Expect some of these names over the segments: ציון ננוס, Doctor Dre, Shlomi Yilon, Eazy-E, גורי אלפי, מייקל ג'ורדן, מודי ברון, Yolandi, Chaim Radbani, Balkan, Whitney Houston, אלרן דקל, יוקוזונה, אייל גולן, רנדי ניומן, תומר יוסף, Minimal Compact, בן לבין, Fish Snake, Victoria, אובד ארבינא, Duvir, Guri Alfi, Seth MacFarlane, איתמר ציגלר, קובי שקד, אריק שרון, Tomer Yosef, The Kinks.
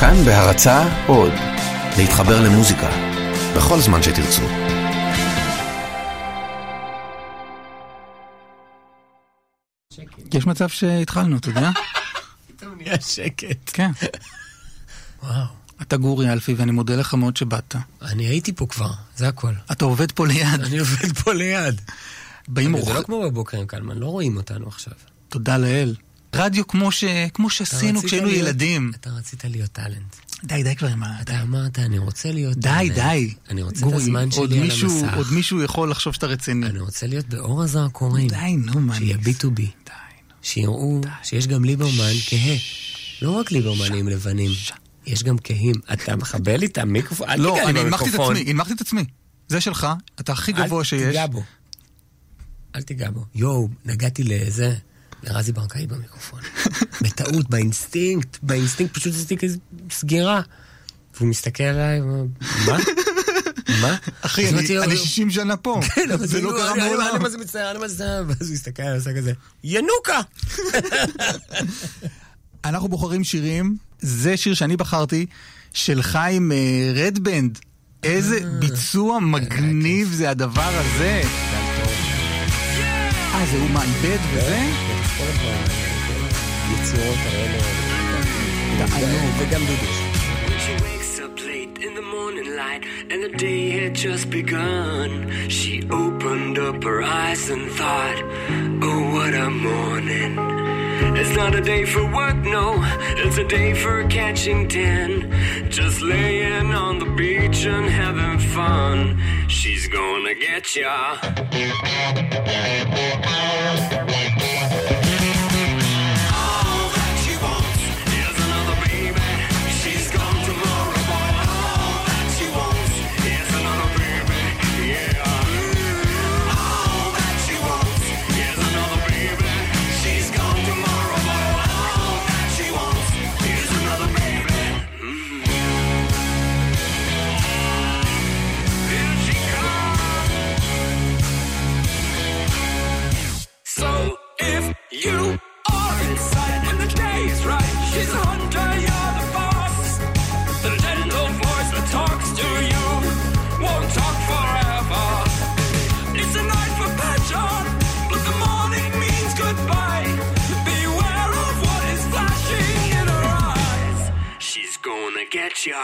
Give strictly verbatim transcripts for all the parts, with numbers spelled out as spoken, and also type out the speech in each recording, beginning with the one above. כאן בהרצאה עוד, להתחבר למוזיקה, בכל זמן שתרצו. יש מצב שהתחלנו, אתה יודע? פתאום נהיה שקט. כן. וואו. אתה גורי אלפי, ואני מודה לך מאוד שבאת. אני הייתי פה כבר, זה הכל. אתה עובד פה ליד. אני עובד פה ליד. זה לא כמו בבוקרים כאן, לא רואים אותנו עכשיו. תודה לאל. רדיו כמו ש... כמו שעשינו כשהיינו ילדים. אתה רצית להיות טאלנט. די, די כבר. אתה אמרת, אני רוצה להיות טאלנט. די, די. אני רוצה את הזמן שלי על המסך. עוד מישהו יכול לחשוב שאתה רציני. אני רוצה להיות באור הזרקורים. די, נו, מה. שיביטו בי. די, נו. שיראו שיש גם ליברמן כהה. לא רק ליברמנים לבנים. יש גם כהים. אתה מחבל לי את המיקרופון. לא, אני הנמכתי את עצמי. הנמכתי את עצמי. זה שלך. אתה הכי גבוה שיש. אל תיגע בו. יואו, נגעתי לזה. לרזי ברקאי במיקרופון. בטעות, באינסטינקט, באינסטינקט פשוט עשיתי סגירה. והוא מסתכל עליי, מה? מה? אחי, אני שישים שנה פה. זה לא קרה מעולם. אני מה זה מצטער, אני מה זה מצטער. ואז הוא הסתכל עליי, עושה כזה, ינוקה! אנחנו בוחרים שירים. זה שיר שאני בחרתי, של חיים רדבנד. איזה ביצוע מגניב זה הדבר הזה. אה, זה הוא מעבד וזה? יצורות האלה. דענו, וגם דודש. She wakes up late in the morning light and the day had just begun. She opened up her eyes and thought, oh, what a morning. It's not a day for work, no. It's a day for catching ten. Just laying on the beach and having fun. She's gonna get ya. You are inside and the day is right. She's a hunter, you're the boss. The gentle voice that talks to you won't talk forever. It's a night for passion, but the morning means goodbye. Beware of what is flashing in her eyes. She's gonna get ya.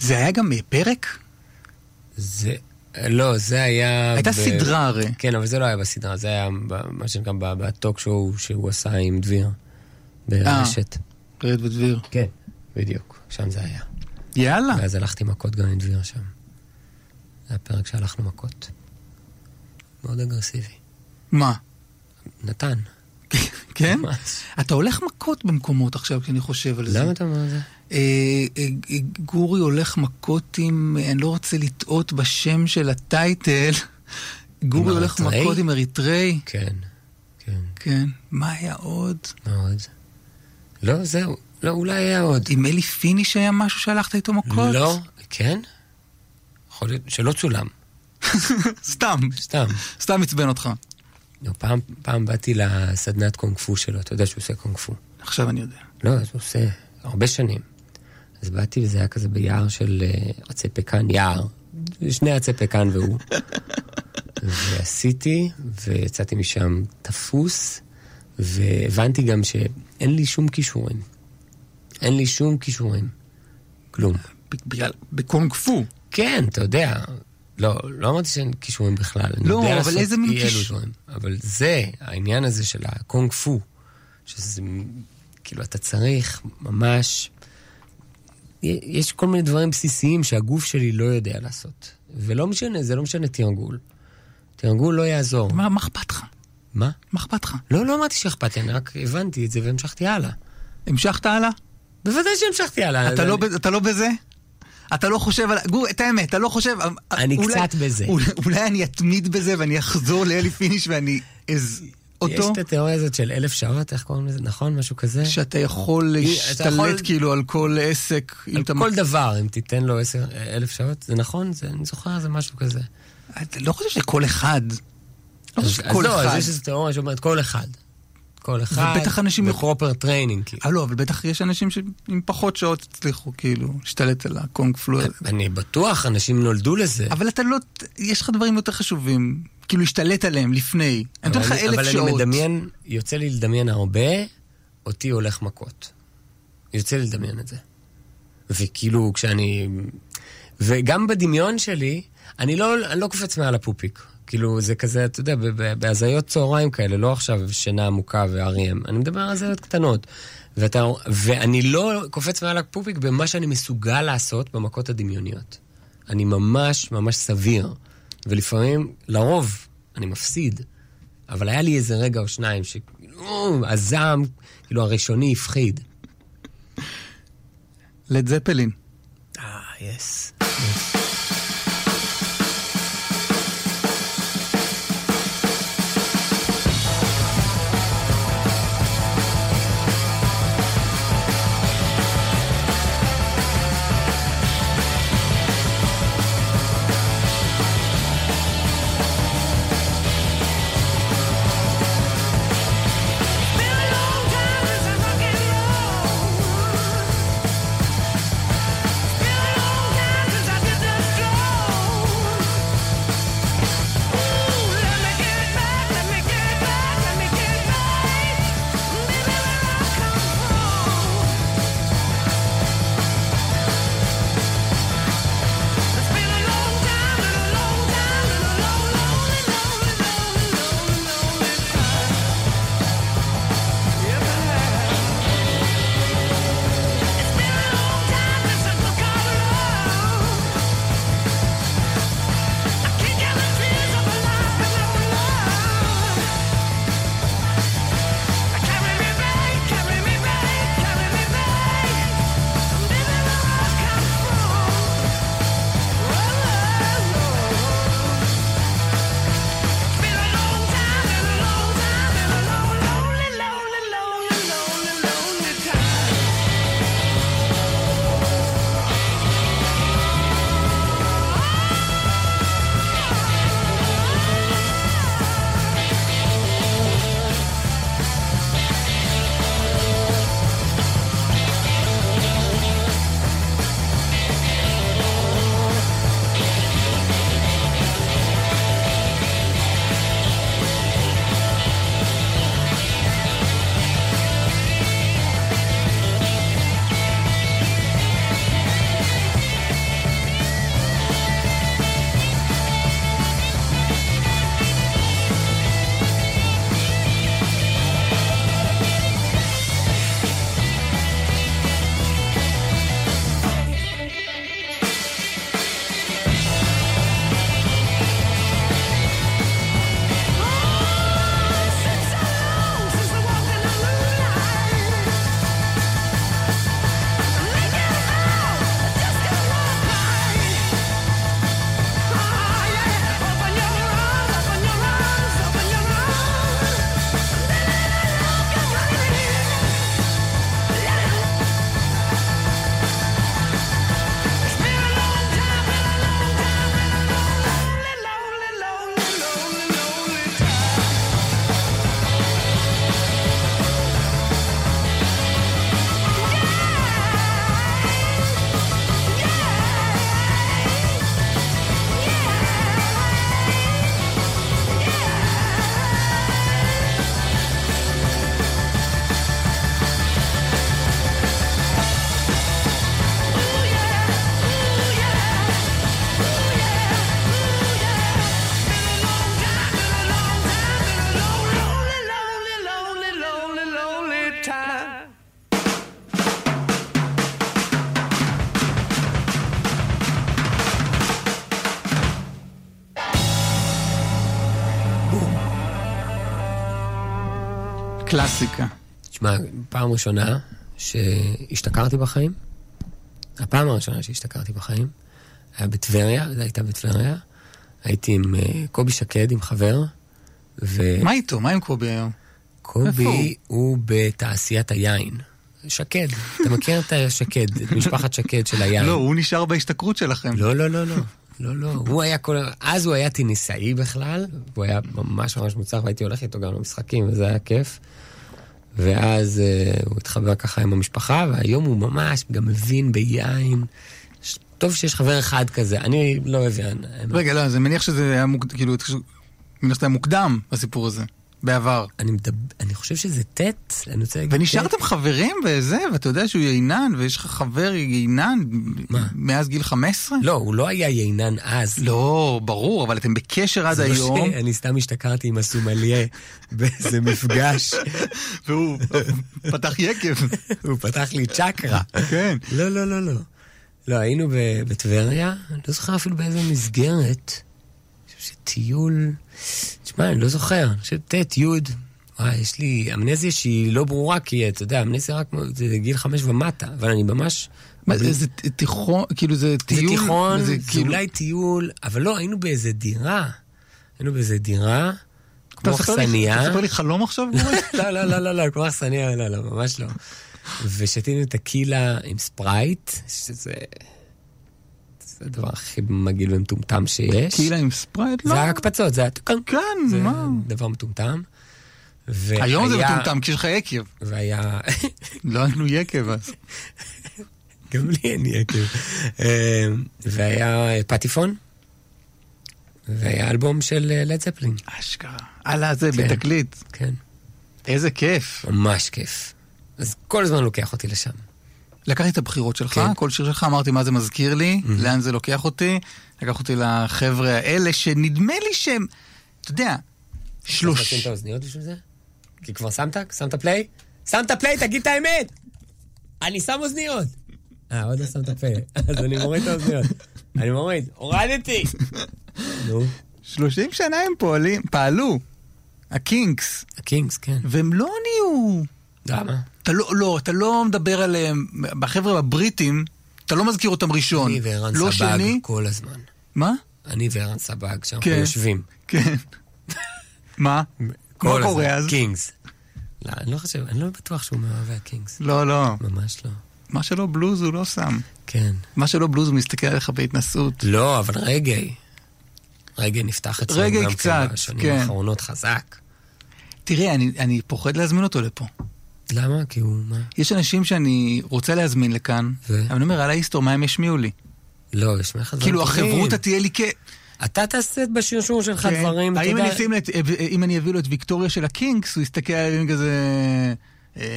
זה היה גם פרק? זה... לא, זה היה... הייתה ב... סדרה הרי. כן, אבל זה לא היה בסדרה, זה היה מה שנקרא בטוק שואו שהוא עשה עם דביר. ברשת. רשת ודביר. כן, בדיוק. שם זה היה. יאללה. ואז הלכתי מכות גם עם דביר שם. זה הפרק שהלכנו מכות. מאוד אגרסיבי. מה? נתן. כן? אתה הולך מכות במקומות עכשיו, כי אני חושב על זה. למה אתה אומר זה? גורי הולך מכות עם, אני לא רוצה לטעות בשם של הטייטל, גורי הולך מכות עם אריטרי. כן, כן. מה היה עוד? מה עוד? לא, זהו, לא, אולי היה עוד. עם אלי פיניש היה משהו שהלכת איתו מכות? לא, כן? יכול להיות, שלא צולם. סתם. סתם. סתם מצבן אותך. פעם, פעם באתי לסדנת קונג-פו שלו, אתה יודע שהוא עושה קונג-פו. עכשיו אני יודע. לא, הוא עושה הרבה שנים. אז באתי וזה היה כזה ביער של עצי פקן, יער, שני עצי פקן והוא. ועשיתי, ויצאתי משם תפוס, והבנתי גם שאין לי שום קישורים. אין לי שום קישורים. כלום. בגלל, בקונג-פו. כן, אתה יודע. לא, לא אמרתי שאין כישורים בכלל. לא, אבל איזה מין כישור. אבל זה, העניין הזה של הקונג פו, שזה כאילו אתה צריך ממש... יש כל מיני דברים בסיסיים שהגוף שלי לא יודע לעשות. ולא משנה, זה לא משנה תרגול. תרגול לא יעזור. מה, מה אכפת לך? מה? מה אכפת לך? לא, לא אמרתי שאכפת לי, אני רק הבנתי את זה והמשכתי הלאה. המשכת הלאה? בוודאי שהמשכתי הלאה. אתה, לא, אתה לא בזה? אתה לא חושב על... גור, את האמת, אתה לא חושב... אני אולי, קצת בזה. אולי, אולי אני אתמיד בזה ואני אחזור לאלי פיניש ואני... אז... אותו? יש את התיאוריה הזאת של אלף שעות, איך קוראים לזה, נכון? משהו כזה? שאתה יכול להשתלט כאילו על כל עסק. על כל דבר, אם תיתן לו אלף שעות, זה נכון? אני זוכר, זה משהו כזה. אתה לא חושב שכל אחד... אז לא, אז יש איזו תיאוריה שאומרת כל אחד. כל אחד, ופרופר טריינינג. אה לא, אבל בטח יש אנשים שעם פחות שעות הצליחו כאילו להשתלט על הקונג פלו. אני בטוח, אנשים נולדו לזה. אבל אתה לא... יש לך דברים יותר חשובים. כאילו השתלט עליהם לפני. אני אתן לך אלף שעות. אבל אני מדמיין, יוצא לי לדמיין הרבה, אותי הולך מכות. יוצא לי לדמיין את זה. וכאילו כשאני... וגם בדמיון שלי, אני לא, אני לא קופץ מעל הפופיק. כאילו זה כזה, אתה יודע, בהזיות צהריים כאלה, לא עכשיו שינה עמוקה ואריים. אני מדבר על הזיות קטנות. ואתה, ואני לא קופץ מעל הפופיק במה שאני מסוגל לעשות במכות הדמיוניות. אני ממש ממש סביר. ולפעמים, לרוב, אני מפסיד. אבל היה לי איזה רגע או שניים שהזעם, כאילו, הראשוני הפחיד. לד זפלין. אה, יס. קלאסיקה. תשמע, פעם ראשונה שהשתכרתי בחיים, הפעם הראשונה שהשתכרתי בחיים, היה בטבריה, הייתה בטבריה, הייתי עם קובי שקד, עם חבר, ו... מה איתו? מה עם קובי היום? קובי הוא בתעשיית היין. שקד, אתה מכיר את השקד, משפחת שקד של היין. לא, הוא נשאר בהשתכרות שלכם. לא, לא, לא, לא. לא, לא. הוא היה כל... אז הוא היה תניסאי בכלל, הוא היה ממש ממש מוצלח, והייתי הולך איתו גם למשחקים, וזה היה כיף. ואז uh, הוא התחבר ככה עם המשפחה, והיום הוא ממש גם מבין ביין. ש... טוב שיש חבר אחד כזה, אני לא מבין. רגע, לא, זה מניח שזה היה מוקדם, כאילו, מניח שזה היה מוקדם, הסיפור הזה, בעבר. אני, מדבר, אני חושב שזה תת. ונשארתם תת. חברים וזה, ואתה יודע שהוא יינן, ויש לך חבר יינן מה? מאז גיל חמש עשרה? לא, הוא לא היה יינן אז. לא, ברור, אבל אתם בקשר עד היום. אני סתם השתכרתי עם הסומליה באיזה מפגש. והוא פתח יקב. הוא פתח לי צ'קרה. כן. לא, לא, לא, לא. לא, היינו בטבריה, לא זוכר אפילו באיזה מסגרת. שטיול... תשמע, אני לא זוכר. שטט, יוד. וואי, יש לי אמנזיה שהיא לא ברורה, כי אתה יודע, אמנזיה רק גיל חמש ומטה, אבל אני ממש... זה תיכון, כאילו זה טיול? זה תיכון, זה אולי טיול, אבל לא, היינו באיזה דירה. היינו באיזה דירה, כמו אכסניה. אתה ספר לי חלום עכשיו? לא, לא, לא, לא, כמו אכסניה, לא, לא, ממש לא. ושתינו טקילה עם ספרייט, שזה... זה הדבר הכי מגעיל ומטומטם שיש. כאילו עם ספרייט, לא? זה היה הקפצות, זה היה... כן, מה? זה דבר מטומטם. היום זה מטומטם, כי יש לך יקב. והיה... לא היינו יקב אז. גם לי אין יקב. והיה פטיפון. והיה אלבום של לד זפלין. אשכרה. עלה זה, בתקליט. כן. איזה כיף. ממש כיף. אז כל הזמן לוקח אותי לשם. לקחתי את הבחירות שלך, כל שיר שלך, אמרתי מה זה מזכיר לי, לאן זה לוקח אותי, לקח אותי לחבר'ה האלה, שנדמה לי שהם, אתה יודע, שלוש... אתה עושים את האוזניות בשביל זה? כי כבר שמת? שמת פליי? שמת פליי, תגיד את האמת! אני שם אוזניות! אה, עוד לא שמת פליי, אז אני מוריד את האוזניות. אני מוריד, הורדתי! נו. שלושים שנה הם פועלים, פעלו, הקינקס. הקינקס, כן. והם לא נהיו... למה? אתה לא, לא, אתה לא מדבר עליהם, בחבר'ה הבריטים, אתה לא מזכיר אותם ראשון. אני וערן לא סבג שני. כל הזמן. מה? אני וערן סבג, שאנחנו כן. יושבים. כן. מה? כל מה קורה אז? קינגס. לא, אני לא חושב, אני לא בטוח שהוא מאוהבי הקינגס. לא, לא. ממש לא. מה שלא בלוז הוא לא שם. כן. מה שלא בלוז הוא מסתכל עליך בהתנסות. לא, אבל רגעי. רגעי נפתח את זה גם קצת. בשנים כן. האחרונות חזק. תראה, אני, אני פוחד להזמין אותו לפה. למה? כי הוא... מה? יש אנשים שאני רוצה להזמין לכאן, ו... אבל אני אומר, על ההיסטור, מה הם ישמיעו לי? לא, ישמיע לך דברים. כאילו, החברות תהיה לי כ... אתה תעשה בשרשור שלך כן. דברים, אתה יודע... לת... אם אני אביא לו את ויקטוריה של הקינקס, הוא יסתכל עליהם כזה...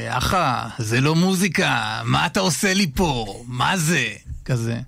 אחא, זה לא מוזיקה, מה אתה עושה לי פה? מה זה? כזה.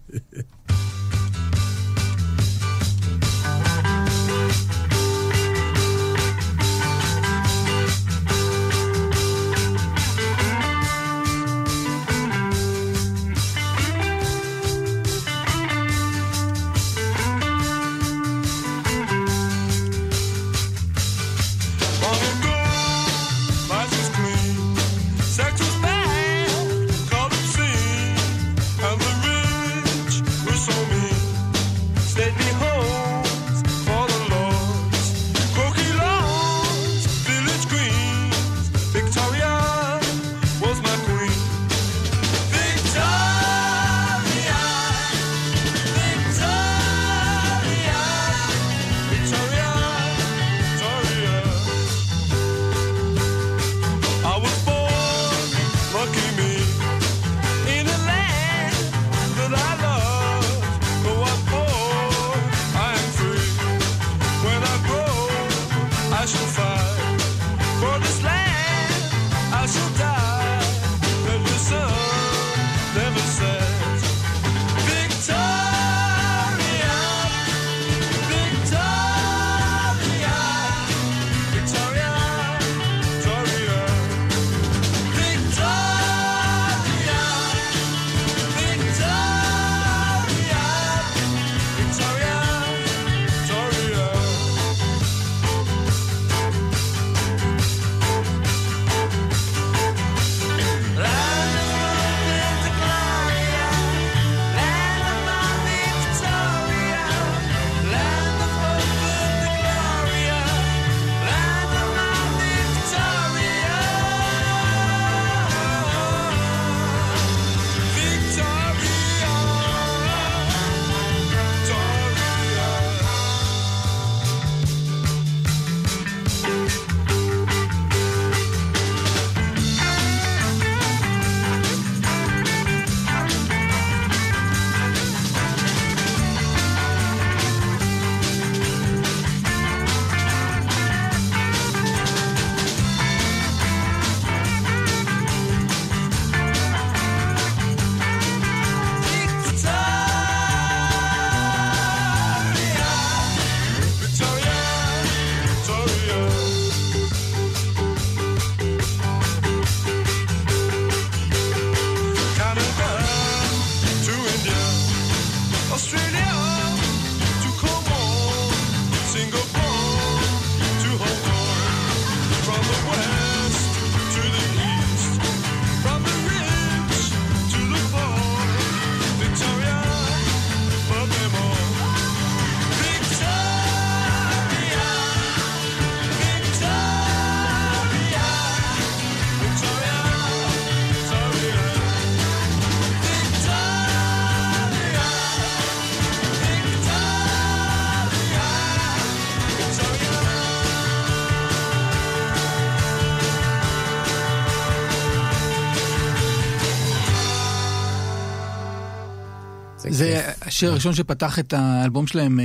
זה השיר הראשון שפתח את האלבום שלהם,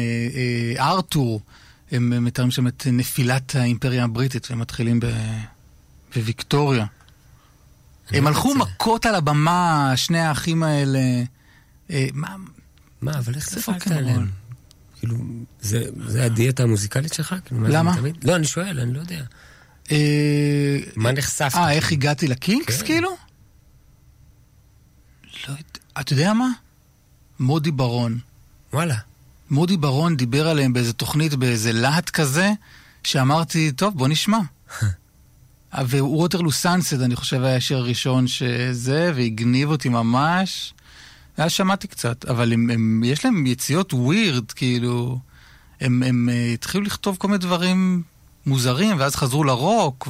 ארתור, הם מתארים שם את נפילת האימפריה הבריטית, הם מתחילים בוויקטוריה. הם הלכו מכות על הבמה, שני האחים האלה. מה? מה, אבל איך ספקת עליהם? כאילו, זה הדיאטה המוזיקלית שלך? למה? לא, אני שואל, אני לא יודע. מה נחשפת? אה, איך הגעתי לקינקס, כאילו? לא יודע. אתה יודע מה? מודי ברון. וואלה. מודי ברון דיבר עליהם באיזה תוכנית, באיזה להט כזה, שאמרתי, טוב, בוא נשמע. וווטרלו סאנסד, אני חושב, היה השיר הראשון שזה, והגניב אותי ממש. היה שמעתי קצת, אבל הם, הם, יש להם יציאות ווירד, כאילו, הם, הם התחילו לכתוב כל מיני דברים מוזרים, ואז חזרו לרוק,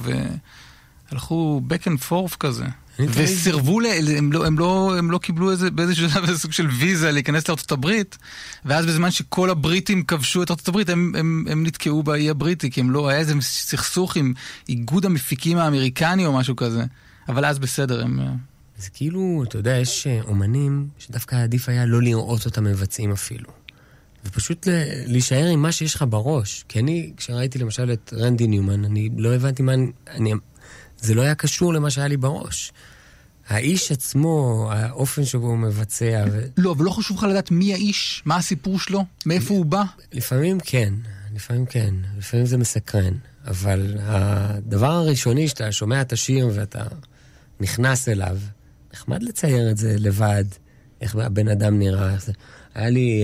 והלכו back and forth כזה. וסירבו, הם לא, הם לא, הם לא קיבלו איזה, באיזשהו סוג של ויזה להיכנס לארצות הברית, ואז בזמן שכל הבריטים כבשו את ארצות הברית, הם, הם, הם נתקעו באי הבריטי, כי הם לא, היה איזה סכסוך עם איגוד המפיקים האמריקני או משהו כזה, אבל אז בסדר, הם... אז כאילו, אתה יודע, יש אומנים שדווקא העדיף היה לא לראות אותם מבצעים אפילו, ופשוט להישאר עם מה שיש לך בראש, כי אני, כשראיתי למשל את רנדי ניומן, אני לא הבנתי מה אני... זה לא היה קשור למה שהיה לי בראש. האיש עצמו, האופן שבו הוא מבצע... לא, אבל לא חשוב לך לדעת מי האיש, מה הסיפור שלו, מאיפה הוא בא? לפעמים כן, לפעמים כן, לפעמים זה מסקרן, אבל הדבר הראשוני שאתה שומע את השיר ואתה נכנס אליו, נחמד לצייר את זה לבד, איך הבן אדם נראה. היה לי...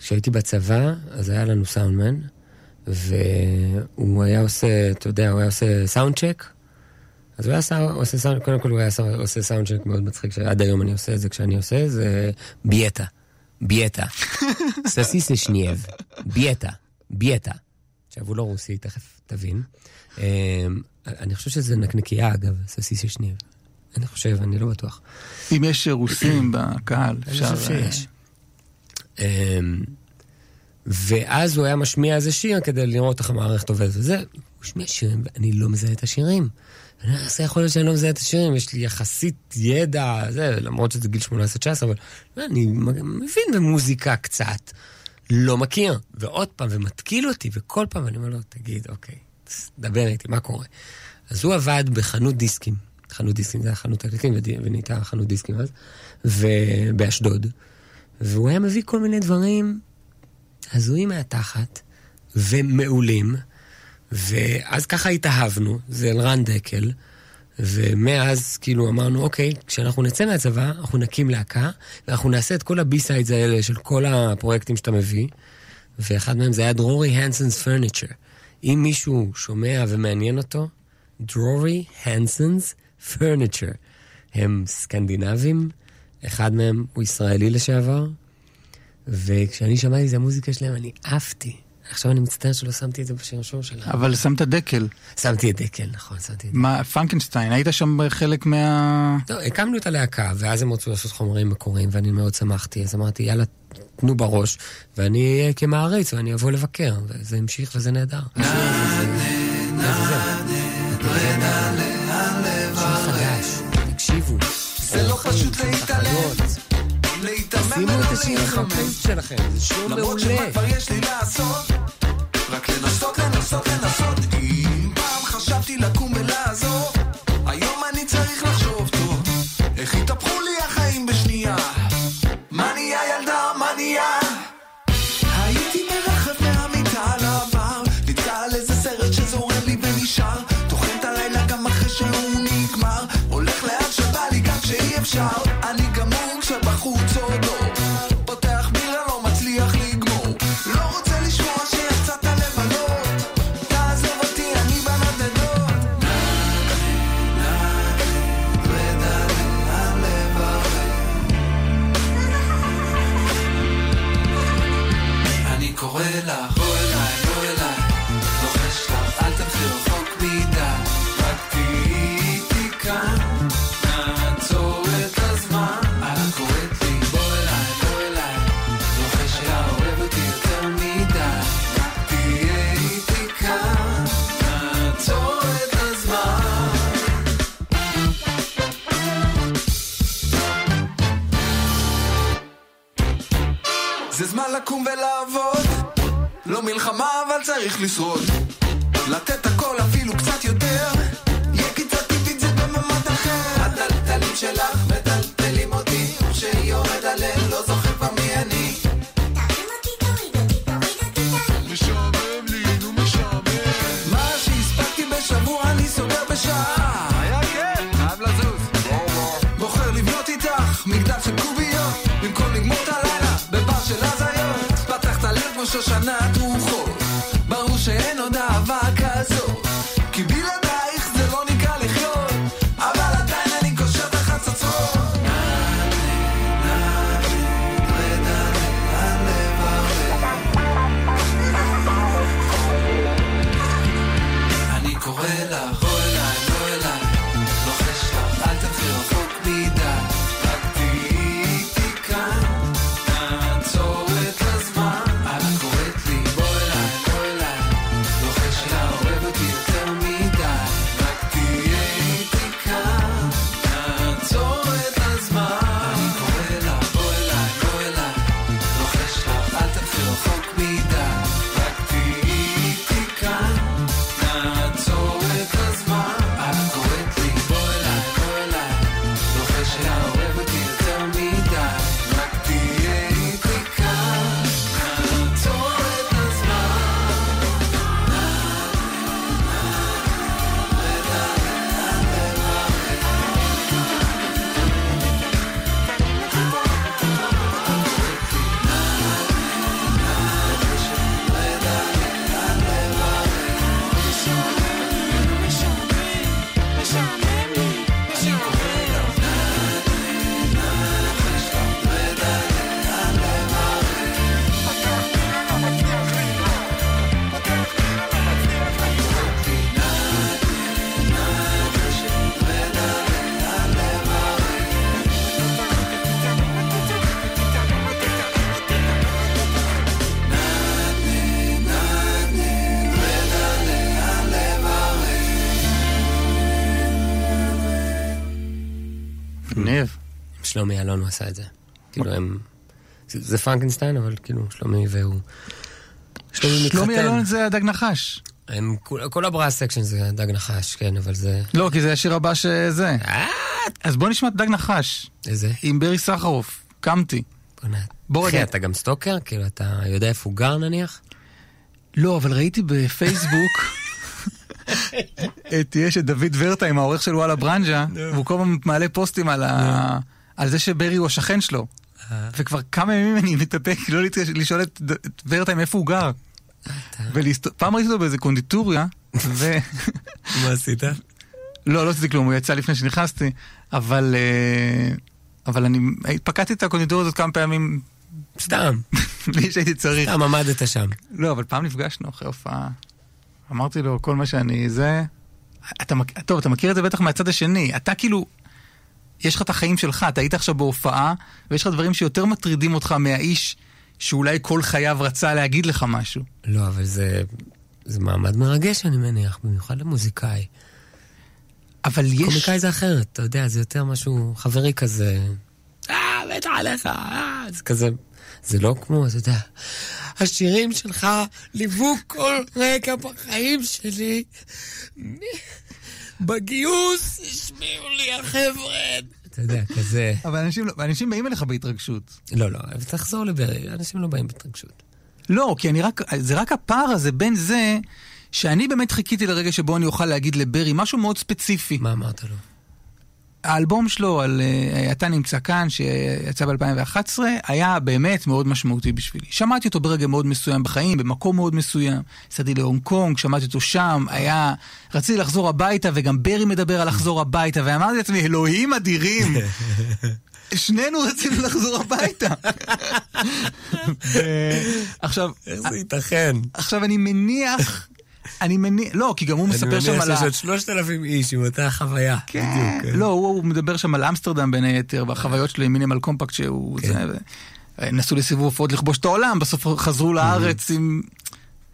כשהייתי בצבא, אז היה לנו סאונדמן, והוא היה עושה, אתה יודע, הוא היה עושה סאונדצ'ק, אז הוא היה עושה סאונדצ'ק, קודם כל הוא היה עושה סאונדצ'ק מאוד מצחיק, שעד היום אני עושה את זה כשאני עושה, זה ביאטה, ביאטה, ססיס לשנייב, ביאטה, ביאטה. עכשיו, הוא לא רוסי, תכף תבין. אני חושב שזה נקנקייה, אגב, ססיס לשנייב. אני חושב, אני לא בטוח. אם יש רוסים בקהל, אפשר... אני חושב שיש. ואז הוא היה משמיע איזה שיר כדי לראות איך המערכת עובדת וזה, הוא שמיע שירים ואני לא מזהה את השירים. זה יכול להיות שאני לא מזהה את השירים, יש לי יחסית ידע, זה, למרות שזה גיל שמונה עשרה תשע עשרה, אבל אני מבין במוזיקה קצת, לא מכיר, ועוד פעם, ומתקיל אותי, וכל פעם אני אומר לו, תגיד, אוקיי, דבר איתי, מה קורה? אז הוא עבד בחנות דיסקים, חנות דיסקים, זה היה חנות תקליטים, ונהייתה חנות דיסקים אז, ובאשדוד, והוא היה מביא כל מיני דברים... הזויים מהתחת, ומעולים, ואז ככה התאהבנו, זה אלרן דקל, ומאז כאילו אמרנו, אוקיי, כשאנחנו נצא מהצבא, אנחנו נקים להקה, ואנחנו נעשה את כל הבי-סיידס האלה של כל הפרויקטים שאתה מביא, ואחד מהם זה היה דרורי הנסנס פרניצ'ר. אם מישהו שומע ומעניין אותו, דרורי הנסנס פרניצ'ר. הם סקנדינבים, אחד מהם הוא ישראלי לשעבר, וכשאני שמעתי את המוזיקה שלהם, אני אהבתי. עכשיו אני מצטער שלא שמתי את זה בשיר שור שלהם. אבל שמת דקל. שמתי את דקל, נכון, שמתי את דקל. מה, פרנקנשטיין, היית שם חלק מה... לא, הקמנו את הלהקה, ואז הם רצו לעשות חומרים מקוריים, ואני מאוד שמחתי, אז אמרתי, יאללה, תנו בראש, ואני אהיה כמעריץ, ואני אבוא לבקר, וזה המשיך וזה נהדר. נענה, נענה, נענה להלב הרי. תקשיבו. זה לא פשוט להתעלם. שימו את השיר החמש שלכם, זה שום מעולה. למרות שמה כבר יש לי לעשות, רק לנסות, לנסות, לנסות. אם פעם חשבתי לקום ולעזור, היום אני צריך לחשוב טוב. איך התהפכו לי החיים בשנייה? מה נהיה ילדה, מה נהיה? הייתי מרחב מהמיטה על העבר, נתקע על איזה סרט שזורם לי ונשאר, תוכן את הלילה גם אחרי שהוא נגמר, הולך לאן שבא לי גם שאי אפשר. אני גמור כשבחוץ עוד לא It's my אבל צריך לשרוד, לתת הכל אפילו קצת יותר, יהיה קיצה טיפית זה בממד אחר. הדלתלים שלך מדלתלים אותי, וכשהיא יורד עליהם לא זוכר כבר מי אני. תרים אותי, תוריד אותי, תוריד אותי, משעמם לי, נו משעמם. מה שהספקתי בשבוע אני סוגר בשעה. היה כן, אהב לזוז בוחר לבנות איתך מגדל של קוביות, במקום לגמור את הלילה בבר של הזיות. פתח את הלב כמו שושנת רוחות, ברור שאין עוד אהבה כזאת, כי בלעדייך זה לא נקרא לחיות, אבל עדיין אני קושר תחת עצרות. אני קורא לך, בוא אליי, בוא אליי, לוחש לך, אל תתחיל רחוק מידה, רק תהיי איתי כאן, תעצור את הזמן. את קוראת לי, בוא אליי, בוא אליי, לוחש לה, אוהב אותי יותר מידה, רק תהיה איתי כאן, תעצור את הזמן. אני קורא לך, בוא אליי, בוא אליי, לוחש לך, אל תתחיל רחוק מידה, רק תהיי איתי כאן, תעצור את הזמן. את קוראת לי, בוא אליי, בוא אליי, לוחש לה, אוהב אותי יותר מידה, רק תהיה איתי כאן, תעצור את הזמן. ניב. שלומי ילון הוא עשה את זה. כאילו הם... זה פרנקנשטיין, אבל כאילו שלומי והוא... שלומי ילון זה דג נחש. כל הברה סקשן זה דג נחש, כן, אבל זה... לא, כי זה השיר הבא שזה. אז בוא נשמע את דג נחש. איזה? עם ברי סחרוף. קמתי. בוא נעד. אתה גם סטוקר? כאילו אתה יודע איפה הוא גר נניח? לא, אבל ראיתי בפייסבוק... יש את דוד ורטיים, העורך של וואלה ברנג'ה, והוא כל פעם מעלה פוסטים על זה שברי הוא השכן שלו, וכבר כמה ימים אני מתאפק לא לשאול את ורטיים איפה הוא גר. פעם ראיתי אותו באיזה קונדיטוריה. מה עשית? לא, לא עשיתי כלום, הוא יצא לפני שנכנסתי, אבל אבל אני התפקעתי את הקונדיטוריה הזאת כמה פעמים סתם בלי שהייתי צריך. סתם עמדת שם. לא, אבל פעם נפגשנו אחרי הופעה, אמרתי לו, כל מה שאני, זה... אתה, טוב, אתה מכיר את זה בטח מהצד השני. אתה כאילו, יש לך את החיים שלך, אתה היית עכשיו בהופעה, ויש לך דברים שיותר מטרידים אותך מהאיש, שאולי כל חייו רצה להגיד לך משהו. לא, אבל זה, זה מעמד מרגש, אני מניח, במיוחד למוזיקאי. אבל יש... קומיקאי זה אחרת, אתה יודע, זה יותר משהו חברי כזה. אה, בטח עליך, אה, זה כזה... זה לא כמו, אתה יודע, השירים שלך ליוו כל רגע בחיים שלי. בגיוס השמיעו לי החבר'ה. אתה יודע, כזה. אבל אנשים באים אליך בהתרגשות. לא, לא, תחזור לברי, אנשים לא באים בהתרגשות. לא, כי אני רק, זה רק הפער הזה בין זה, שאני באמת חיכיתי לרגע שבו אני אוכל להגיד לברי משהו מאוד ספציפי. מה אמרת לו? האלבום שלו, על אתה נמצא כאן, שיצא ב-אלפיים ואחת עשרה, היה באמת מאוד משמעותי בשבילי. שמעתי אותו ברגע מאוד מסוים בחיים, במקום מאוד מסוים. עשיתי להונג קונג, שמעתי אותו שם, היה... רציתי לחזור הביתה, וגם ברי מדבר על לחזור הביתה, ואמרתי לעצמי, אלוהים אדירים! שנינו רצינו לחזור הביתה! עכשיו... איך זה ייתכן? עכשיו אני מניח... אני מניע, לא, כי גם הוא מספר שם על... אני מניע שיש עוד שלושת אלפים איש עם אותה חוויה. כן, לא, הוא מדבר שם על אמסטרדם בין היתר, והחוויות שלו עם מינימל קומפקט שהוא... נסו לסיבוב הופעות לכבוש את העולם, בסוף חזרו לארץ עם...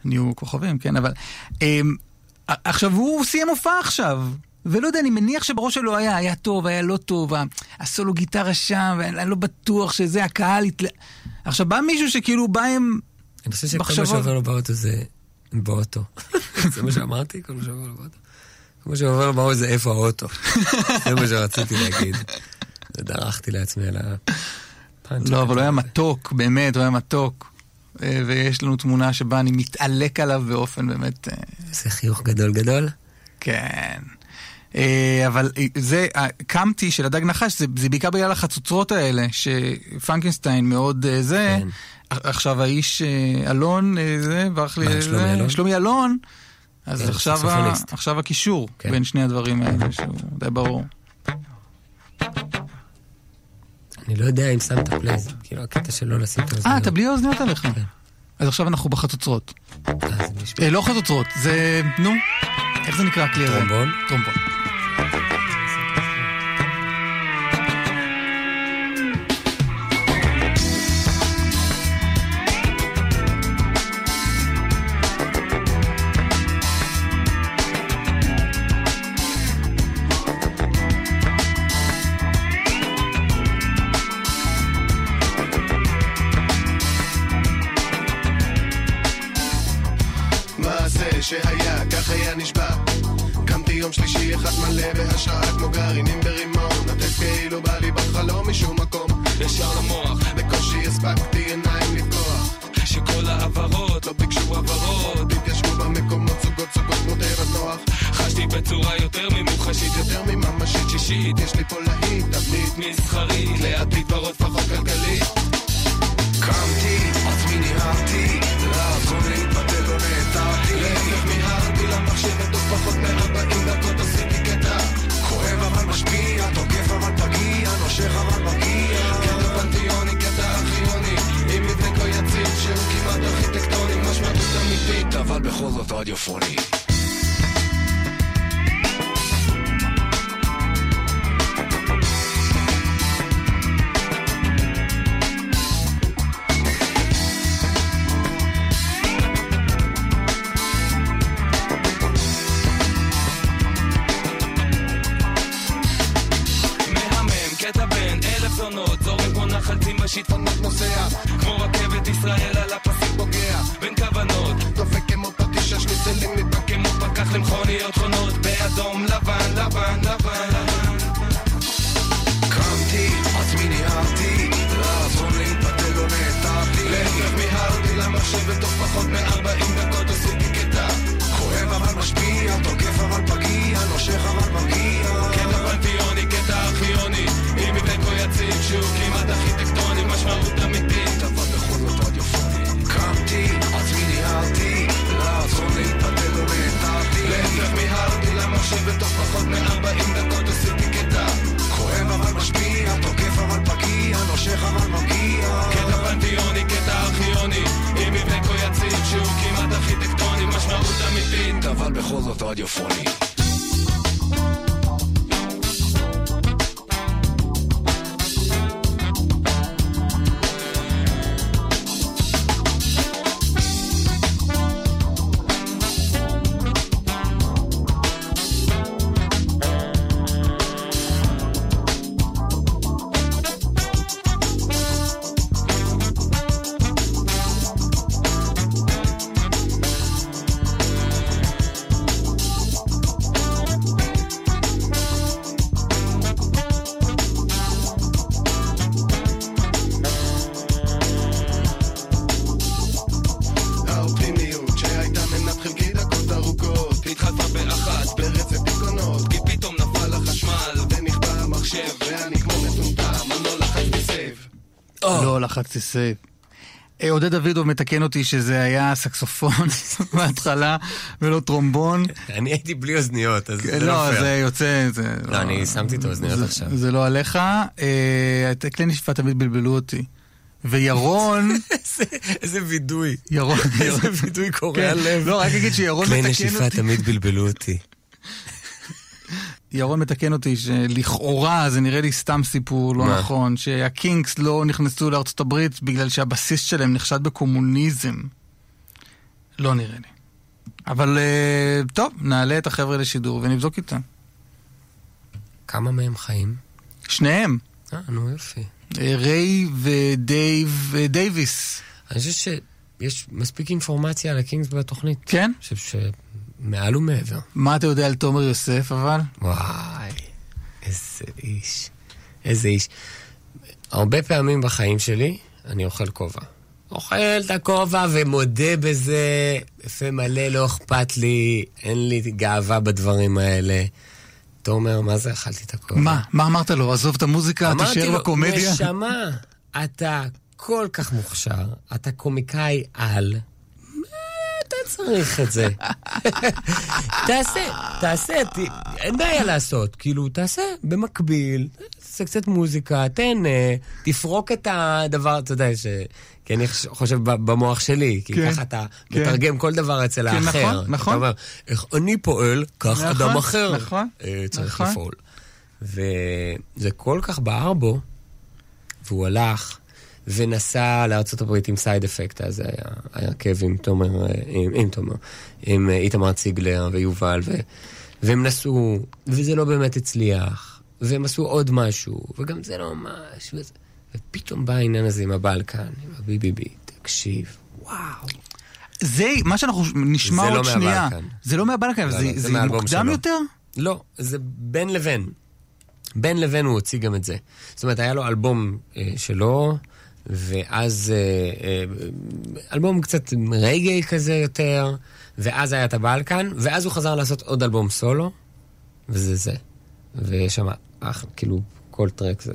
נהיו כוכבים, כן, אבל... עכשיו, הוא סיים הופעה עכשיו, ולא יודע, אני מניח שבראש שלו היה, היה טוב, היה לא טוב, הסולו גיטרה שם, ואני לא בטוח שזה הקהל... עכשיו, בא מישהו שכאילו בא עם... אני חושב שכל מה שעובר לו באוטו זה... באוטו. זה מה שאמרתי? כל מה שעובר לו באוטו. כמו שעובר לו באוטו זה איפה האוטו. זה מה שרציתי להגיד. ודרכתי לעצמי על הפאנצ'ה. לא, אבל הוא היה מתוק, באמת, הוא היה מתוק. ויש לנו תמונה שבה אני מתעלק עליו באופן באמת... זה חיוך גדול גדול. כן. אבל זה, הקמתי של הדג נחש, זה, זה בעיקר בגלל החצוצרות האלה, שפרנקנסטיין מאוד זה, כן. עכשיו האיש אלון, זה, ברח לי, שלומי אלון, אז כן, עכשיו, ה, עכשיו הקישור כן. בין שני הדברים האלה, שהוא די ברור. אני לא יודע אם שם את הפלייז, כאילו הקטע שלא לשים את האוזניות. אה, אתה בלי האוזניות עליך. כן. אז עכשיו אנחנו בחצוצרות. אה, לא חצוצרות, זה, נו, איך זה נקרא כלי הזה? טרומבון. טרומבון. לחצתי סייב. עודד דודו מתקן אותי שזה היה סקסופון בהתחלה ולא טרומבון. אני הייתי בלי אוזניות, אז זה לא פייר. לא, זה יוצא... לא, אני שמתי את האוזניות עכשיו. זה לא עליך. כלי נשיפה תמיד בלבלו אותי. וירון... איזה וידוי. ירון. איזה וידוי קורא הלב. לא, רק אגיד שירון מתקן אותי. כלי נשיפה תמיד בלבלו אותי. ירון מתקן אותי שלכאורה זה נראה לי סתם סיפור לא נכון, שהקינגס לא נכנסו לארצות הברית בגלל שהבסיס שלהם נחשד בקומוניזם. לא נראה לי. אבל טוב, נעלה את החבר'ה לשידור ונבזוק איתם. כמה מהם חיים? שניהם. אה, נו יופי. ריי ודייב, דייביס. אני חושב יש מספיק אינפורמציה על הקינגס בתוכנית. כן? אני חושב שמעל ומעבר. מה אתה יודע על תומר יוסף, אבל? וואי, איזה איש. איזה איש. הרבה פעמים בחיים שלי, אני אוכל כובע. אוכל את הכובע ומודה בזה, פה מלא, לא אכפת לי, אין לי גאווה בדברים האלה. תומר, מה זה אכלתי את הכובע? מה? מה אמרת לו? עזוב את המוזיקה, תשאר בקומדיה? אמרתי לו, נשמה, אתה כל כך מוכשר, אתה קומיקאי על, אתה צריך את זה. תעשה, תעשה, אין בעיה לעשות, כאילו, תעשה במקביל, תעשה קצת מוזיקה, תהנה, תפרוק את הדבר, אתה יודע ש... כי אני חושב במוח שלי, כי ככה אתה מתרגם כל דבר אצל האחר. נכון, נכון. איך אני פועל, כך אדם אחר צריך לפעול. וזה כל כך בער בו, והוא הלך ונסע לארצות הברית עם סייד אפקט, אז היה הרכב עם תומר, עם איתמר ציגלר ויובל, והם נסעו, וזה לא באמת הצליח, והם עשו עוד משהו, וגם זה לא משהו, וזה... ופתאום בא העניין הזה עם הבלקן, עם הבי-בי-בי, תקשיב, וואו. זה, מה שאנחנו נשמע עוד שנייה, זה לא מהבלקן, זה מוקדם יותר? לא, זה בן לבין. בן לבין הוא הוציא גם את זה. זאת אומרת, היה לו אלבום שלו, ואז אלבום קצת רגעי כזה יותר, ואז היה את הבלקן, ואז הוא חזר לעשות עוד אלבום סולו, וזה זה. ושמע, כאילו, כל טרק זה...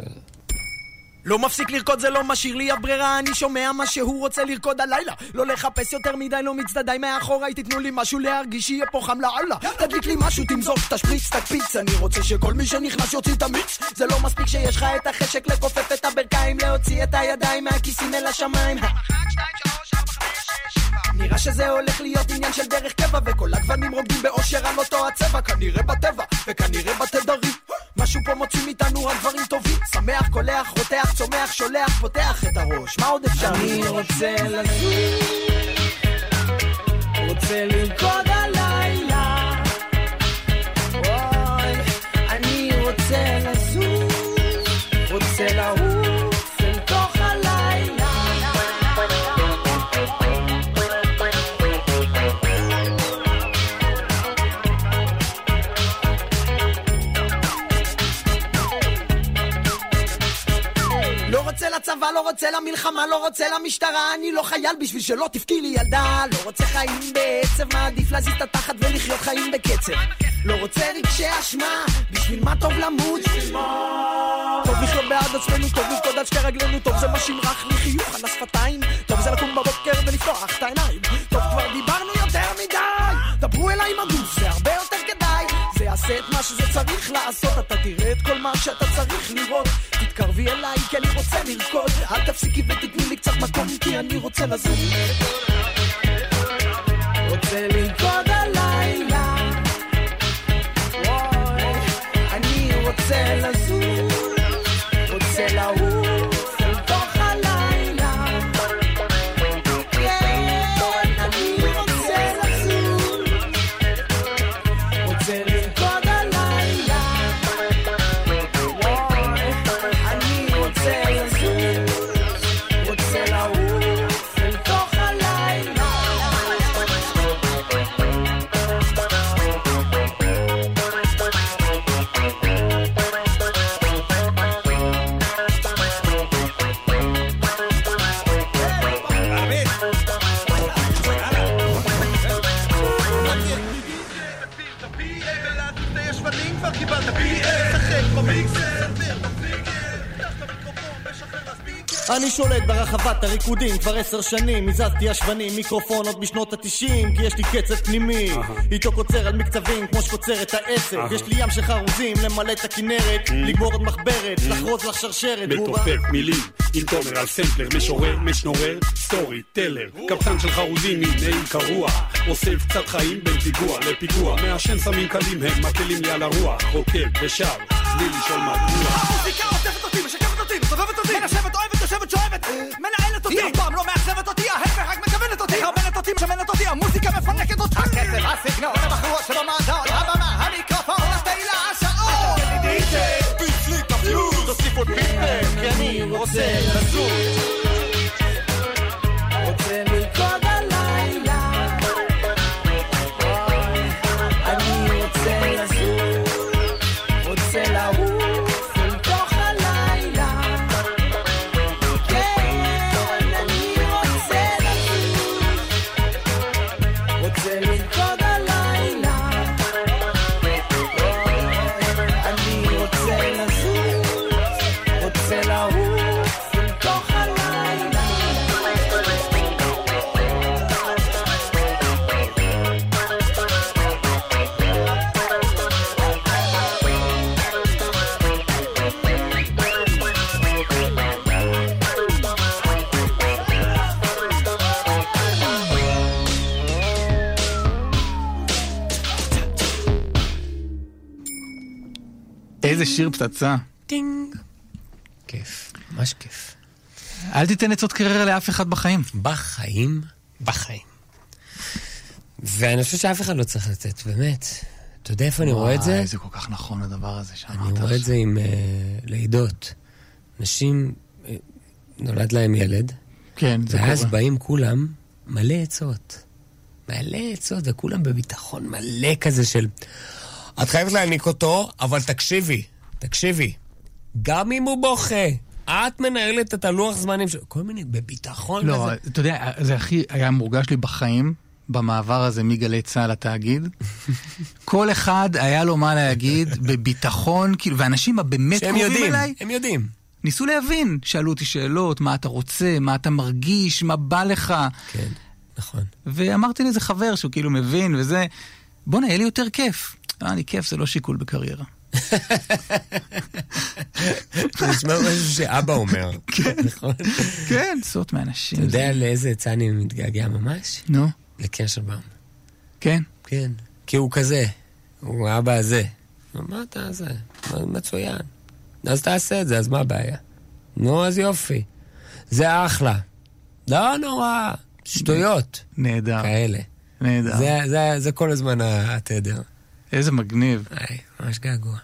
לא מפסיק לרקוד, זה לא משאיר לי הברירה, אני שומע מה שהוא רוצה לרקוד הלילה, לא לחפש יותר מדי, לא מצדדי מאחוריי, תתנו לי משהו להרגיש שיהיה פה חם לעלה, תדליק לי משהו, תמזוג, תשפריץ, תקפיץ, אני רוצה שכל מי שנכנס יוציא את המיץ, זה לא מספיק שיש לך את החשק לקופף את הברכיים, להוציא את הידיים מהכיסים אל השמיים, נראה שזה הולך להיות עניין של דרך קבע, וכל הגוונים רוקדים באושר על אותו הצבע, כנראה בטבע וכנראה בתדרים, משהו פה מוצאים איתנו על דברים טובים, שמח, קולח, רותח, צומח, שולח, פותח את הראש, מה עוד אפשר? אני רוצה לזוז, רוצה לרקוד הלילה, אוי, אני רוצה לזוז, רוצה להור צבא, לא רוצה למלחמה, לא רוצה למשטרה, אני לא חייל בשביל שלא תפקי לי ילדה, לא רוצה חיים בעצב, מעדיף להזיז את התחת ולחיות חיים בקצב, לא רוצה רגשי אשמה, בשביל מה טוב למות, טוב לחיות בעד עצמנו, טוב לבכות עד שתי רגלנו, טוב זה מה שמרח לי חיוך על השפתיים, טוב זה לקום בבוקר ולפתוח את העיניים, טוב כבר דיברנו יותר מדי, דברו אליי מגוף, זה הרבה יותר כדאי, זה יעשה את מה שזה צריך לעשות, אתה תראה את כל מה שאתה צריך לראות, תתקרבי אליי כי אני רוצה לרקוד, אל תפסיקי ותתני לי קצת מקום כי אני רוצה לזוז, רוצה לרקוד הלילה, אני רוצה לזוז, רוצה להור אני שולט ברחבת הריקודים כבר עשר שנים, מזזתי השבנים, מיקרופון עוד בשנות התשעים, כי יש לי קצב פנימי, uh-huh. איתו קוצר על מקצבים כמו שקוצר את העצב, uh-huh. יש לי ים של חרוזים למלא את הכנרת, mm-hmm. לגמור את מחברת, mm-hmm. לחרוז לך שרשרת, מתופף מילים, עם תומר על סמפלר, משורר, משנורר, סטורי, טלר, קפצן של חרוזים מנעים קרוע, אוסף קצת חיים בין פיגוע לפיגוע, מהשן סמים קלים הם מקלים לי על הרוח, חוקב ושר, בלי לשאול מדוע. סובבת אותי, מנשבת, אוהבת, יושבת, שואבת, מנהלת אותי, אף פעם לא מאכזבת אותי, ההפך רק מכוונת אותי, הרבנת אותי, משמנת אותי, המוזיקה מפנקת אותי, הקצב, הסגנון, המחרות של המעדן, הבמה, המיקרופון, התהילה, השעות, אתה תגידי די-ג'יי, תפיץ לי את הפיוז, תוסיף עוד פיפק, כי אני רוצה לזוז, רוצה ללכוד איזה שיר פצצה. טינג. כיף, ממש כיף. אל תיתן עצות קריירה לאף אחד בחיים. בחיים? בחיים. ואני חושב שאף אחד לא צריך לתת, באמת. אתה יודע איפה אני רואה את זה? זה כל כך נכון הדבר הזה שאמרת. אני רואה את זה עם לידות. נשים, נולד להם ילד. כן, זה קורה. ואז באים כולם מלא עצות. מלא עצות, וכולם בביטחון מלא כזה של... את חייבת להעניק אותו, אבל תקשיבי, תקשיבי. גם אם הוא בוכה, את מנהלת את הלוח זמנים של... כל מיני בביטחון. לא, אתה יודע, זה הכי היה מורגש לי בחיים, במעבר הזה מגלי צהל לתאגיד. כל אחד היה לו מה להגיד בביטחון, ואנשים באמת קרובים אליי. הם יודעים. ניסו להבין, שאלו אותי שאלות, מה אתה רוצה, מה אתה מרגיש, מה בא לך. כן, נכון. ואמרתי לזה חבר שהוא כאילו מבין, וזה... בוא נהיה לי יותר כיף. אני כיף, זה לא שיקול בקריירה. זה נשמע משהו שאבא אומר. כן, סוט מאנשים. אתה יודע לאיזה עצה אני מתגעגע ממש? נו. לקשר בם. כן? כן. כי הוא כזה. הוא האבא הזה. מה אתה זה? מצוין. אז תעשה את זה, אז מה הבעיה? נו, אז יופי. זה אחלה. לא נורא. שטויות. נהדר. כאלה. נהדר. זה כל הזמן התדר. איזה מגניב. היי, ממש געגוע.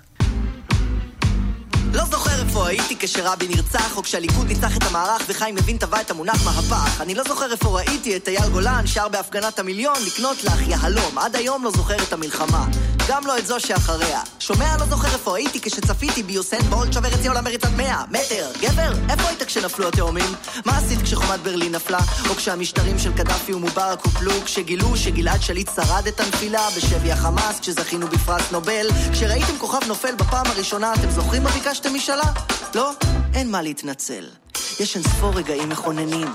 לא זוכר איפה הייתי כשרבי נרצח, או כשהליכוד ניצח את המערך וחיים לוין טבע את המונח מהפך. אני לא זוכר איפה ראיתי את אייל גולן שער בהפגנת המיליון לקנות לך יהלום. עד היום לא זוכר את המלחמה, גם לא את זו שאחריה. שומע, לא זוכר איפה הייתי כשצפיתי ביוסן בולט שובר את ציון המריצת מאה מטר. גבר, איפה היית כשנפלו התאומים? מה עשית כשחומת ברלין נפלה? או כשהמשטרים של קדאפי ומובארק הופלו? כשגילו שגלעד שליט שרד את הנפילה בשבי החמאס? כשזכינו בפרס נובל? כשראיתם כוכב נופל בפעם הראשונה? אתם זוכרים מה ביקשתם משאלה? לא? אין מה להתנצל. יש אינספור רגעים מכוננים.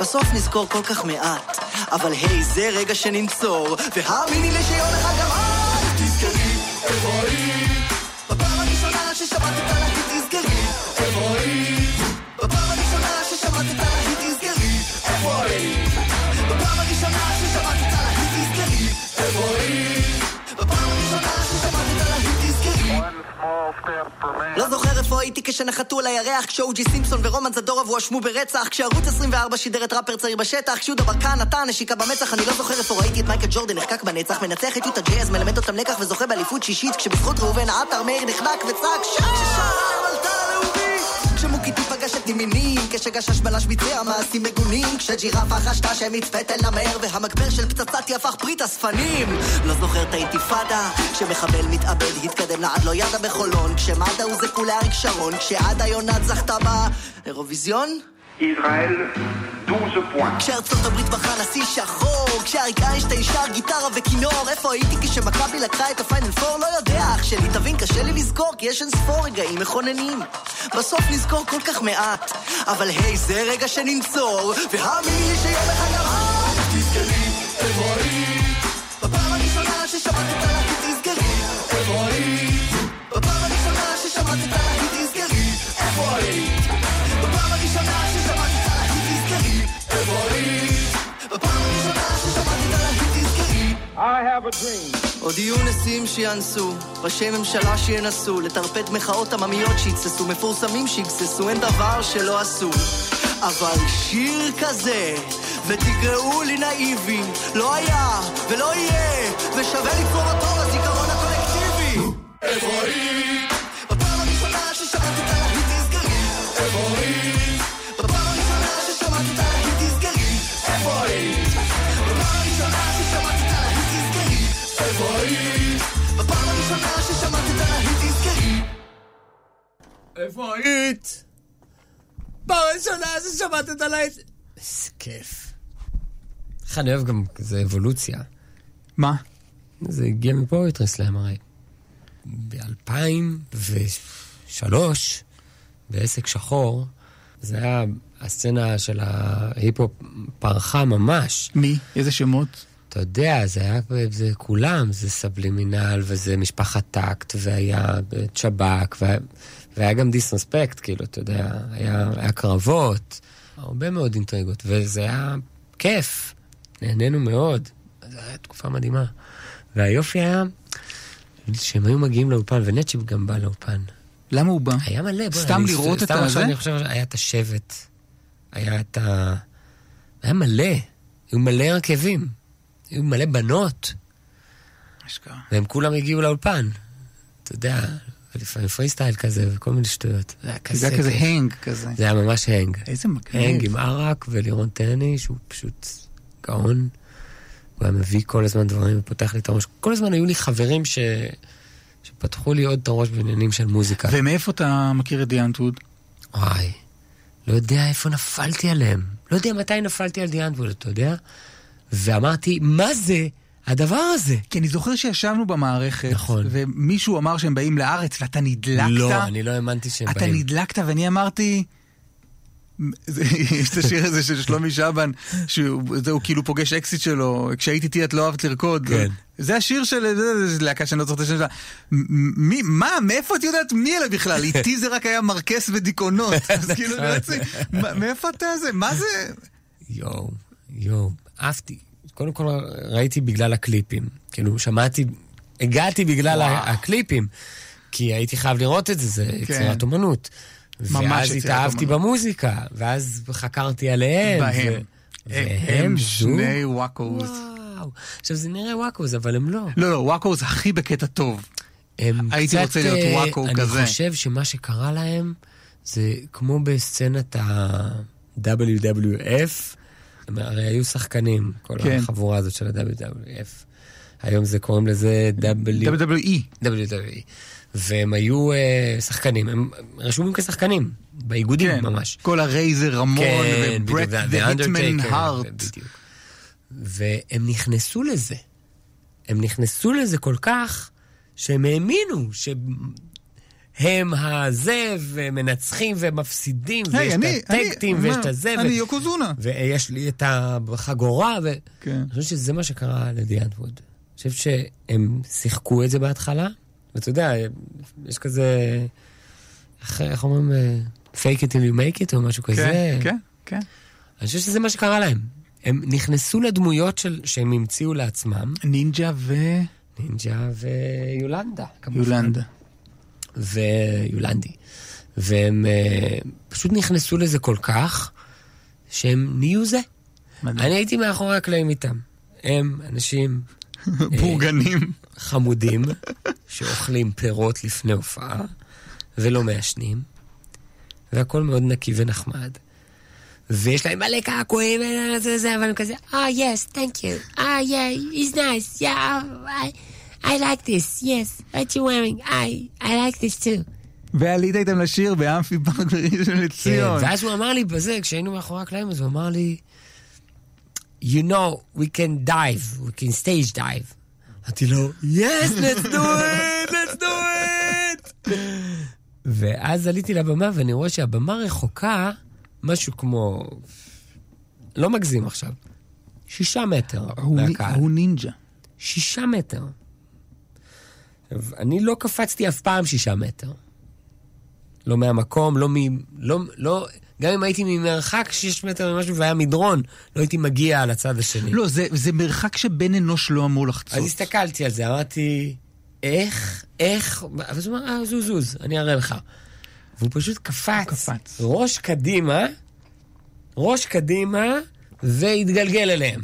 בסוף נזכור כל כך מעט. אבל היי, זה רגע שננצור. והאמיני לי שיום אחד גם תזכרי, איפה היית? בפעם הראשונה ששמעת את הלהיט תזכרי, איפה היית? בפעם הראשונה ששמעת את הלהיט תזכרי, איפה היית? בפעם הראשונה ששמעת את הלהיט תזכרי, איפה היית? בפעם הראשונה ששמעת את הלהיט תזכרי. לא זוכר איפה הייתי כשנחתו על הירח, כשאוג'י סימפסון ורומן זדורוב הואשמו ברצח, כשערוץ עשרים וארבע שידר את ראפר צעיר בשטח, כשהוא דבר כאן נתן נשיקה במצח. אני לא זוכר איפה ראיתי את מייקל ג'ורדן נחקק בנצח, מנצח את יוטה ג'אז, מלמד אותם לקח וזוכה באליפות שישית, כשבזכות ראובן עטר מאיר נחנק וצעק שעה ששעה על תל הלאומי, כשמוקי פגש את נימינים, כשגשש בלש ביצע מעשים מגונים, כשג'ירפה חשתה שמצפתן למהר והמגבר של פצצת יפח פריט הספנים. לא זוכר את האינתיפאדה, כשמחבל מתאבד התקדם לעד לא ידה בחולון, כשמדה הוא זה כולה אריק שרון, כשעדה יונת זכתה באירוויזיון ישראל שתים עשרה פוינט, כשארצות הברית בחרה נשיא שחור, כשאריק איינשטיין שר גיטרה וכינור. איפה הייתי כשמכבי לקחה את הפיינל פור? לא יודע, אח שלי, תבין, קשה לי לזכור, כי יש אינספור רגעים מכוננים, בסוף נזכור כל כך מעט, אבל היי, זה רגע שננצור. והאמיני לי שיום אחד גם את תזכרי, איפה היית? בפעם הראשונה ששמעת את הלהיט תזכרי, איפה היית? בפעם הראשונה ששמעת את הלהיט תזכרי, איפה היית? בפעם הראשונה ששמעת את I have a dream. עוד יהיו נשיאים שיאנסו, ראשי ממשלה שינסו לטרפד מחאות עממיות שיצסו, מפורסמים שיגססו, אין דבר שלא עשו. אבל שיר כזה, ותקראו לי נאיבי, לא היה ולא יהיה, ושווה לקרוא אותו לזיכרון הקולקטיבי. איפה היא? בפעם הראשונה ששמעת את הלהיט תזכרי, איפה היא? בפעם הראשונה ששמעת את הלהיט תזכרי, איפה היית? פעם הראשונה ששמעת את הלהיט. איזה כיף. איך אני אוהב גם כזה אבולוציה. מה? זה הגיע מפה יתרסלם הרי ב-אלפיים ושלוש בעסק שחור. זה היה הסצנה של ההיפ-הופ פרחה ממש. מי? איזה שמות? אתה יודע, זה היה זה כולם, זה סבלימינל, וזה משפחת טקט, והיה צ'בק, והיה, והיה גם דיסרספקט, כאילו, אתה יודע, היה, היה קרבות, הרבה מאוד אינטריגות, וזה היה כיף, נהנינו מאוד, זו הייתה תקופה מדהימה, והיופי היה שהם היו מגיעים לאופן, ונצ'יפ גם בא לאופן. למה הוא בא? היה מלא, בוא. סתם לראות את הזה? אני חושב שהיה את השבט, היה את ה... היה מלא, היו מלא הרכבים, היו מלא בנות. משקע. והם כולם הגיעו לאולפן. אתה יודע, לפעמים פרי סטייל כזה, וכל מיני שטויות. זה היה כזה... זה היה כזה הנג כזה. זה היה ממש הנג. איזה מגניב. הנג עם ערק ולירון טרני, שהוא פשוט גאון. הוא היה מביא כל הזמן דברים ופותח לי את הראש. כל הזמן היו לי חברים ש... שפתחו לי עוד את הראש בעניינים של מוזיקה. ומאיפה אתה מכיר את די אנטווד? וואי, לא יודע איפה נפלתי עליהם. לא יודע מתי נפלתי על די אנטווד, אתה יודע? ואמרתי, מה זה הדבר הזה? כי אני זוכר שישבנו במערכת, נכון. ומישהו אמר שהם באים לארץ, ואתה נדלקת. לא, אני לא האמנתי שהם אתה באים. אתה נדלקת, ואני אמרתי... יש את השיר הזה של שלומי שבן שהוא כאילו פוגש אקסיט שלו כשהייתי איתי את לא אהבת לרקוד זה השיר של להקה שאני לא צריכה לשם מה, מאיפה את יודעת מי אלה בכלל? איתי זה רק היה מרקס ודיכאונות אז כאילו מאיפה אתה זה? מה זה? יואו, יואו, אהבתי קודם כל ראיתי בגלל הקליפים כאילו שמעתי הגעתי בגלל הקליפים כי הייתי חייב לראות את זה זה יצירת אומנות ואז התאהבתי במוזיקה, ואז חקרתי עליהם. בהם. הם שני וואקוז. עכשיו זה נראה וואקוז, אבל הם לא. לא, לא, וואקוז הכי בקטע טוב. הייתי רוצה להיות וואקו כזה. אני חושב שמה שקרה להם, זה כמו בסצנת ה-דאבליו דאבליו אף, הרי היו שחקנים, כל החבורה הזאת של ה-דאבליו דאבליו אף. היום זה קוראים לזה דאבליו דאבליו אי. דאבליו דאבליו אי. והם היו uh, שחקנים, הם רשומים כשחקנים, באיגודים כן, ממש. כל הרייזר רמון כן, וברק והיטמן הארט. והם נכנסו לזה. הם נכנסו לזה כל כך שהם האמינו שהם הזה ומנצחים ומפסידים hey, ויש אני, את הטקטים ויש מה, את הזה. אני ו... יוקוזונה. ויש לי את החגורה. ו... כן. אני חושב שזה מה שקרה לדי אנטווד. אני חושב שהם שיחקו את זה בהתחלה. ואתה יודע, יש כזה, איך אומרים, fake it and you make it, או משהו כזה. כן, כן. אני חושב שזה מה שקרה להם. הם נכנסו לדמויות שהם המציאו לעצמם. נינג'ה ו... נינג'ה ויולנדה. יולנדה. ויולנדי. והם פשוט נכנסו לזה כל כך, שהם נהיו זה. אני הייתי מאחורי הקלעים איתם. הם אנשים... בורגנים. חמודים. שאוכלים פירות לפני הופעה, ולא מעשנים, והכל מאוד נקי ונחמד. ויש להם מלא קעקועים, אבל הם כזה, אה, yes, thank you, אה, yeah, it's nice, yeah, I, I like this, yes, what you wearing, I, I like this too. ועלית איתם לשיר באמפי פארק בראשון לציון. ואז הוא אמר לי בזה, כשהיינו מאחורי הקלעים, אז הוא אמר לי, you know, we can dive, we can stage dive. אמרתי לו, yes, let's do it, let's do it. ואז עליתי לבמה ואני רואה שהבמה רחוקה, משהו כמו, לא מגזים עכשיו, שישה מטר מהקהל. הוא נינג'ה. שישה מטר. אני לא קפצתי אף פעם שישה מטר. לא מהמקום, לא מ... לא, לא... גם אם הייתי ממרחק שש מטר ממשהו והיה מדרון, לא הייתי מגיע על הצד השני. לא, זה, זה מרחק שבן אנוש לא אמור לחצות. אז הסתכלתי על זה, אמרתי, איך, איך, אבל זה אומר, אה, זוז, זוז, אני אראה לך. והוא פשוט קפץ, קפץ. ראש קדימה, ראש קדימה, והתגלגל אליהם.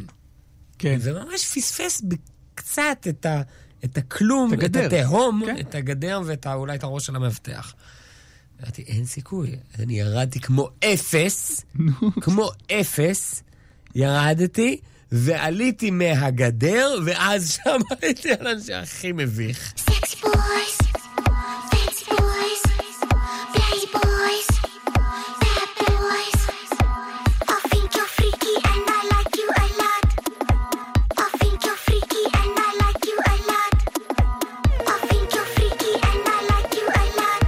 כן. וממש פספס בקצת את, ה, את הכלום, את, את התהום, כן. את הגדר ואת אולי את הראש של המבטח. אמרתי, אין סיכוי. אני ירדתי כמו אפס, כמו אפס, ירדתי, ועליתי מהגדר, ואז שם הייתי על אנשי הכי מביך. סקס בויס, פקס בויס, בלאי בויס, בלאב בויס. I think you're freaky and I like you a lot. I think you're freaky and I like you a lot. I think you're freaky and I like you a lot.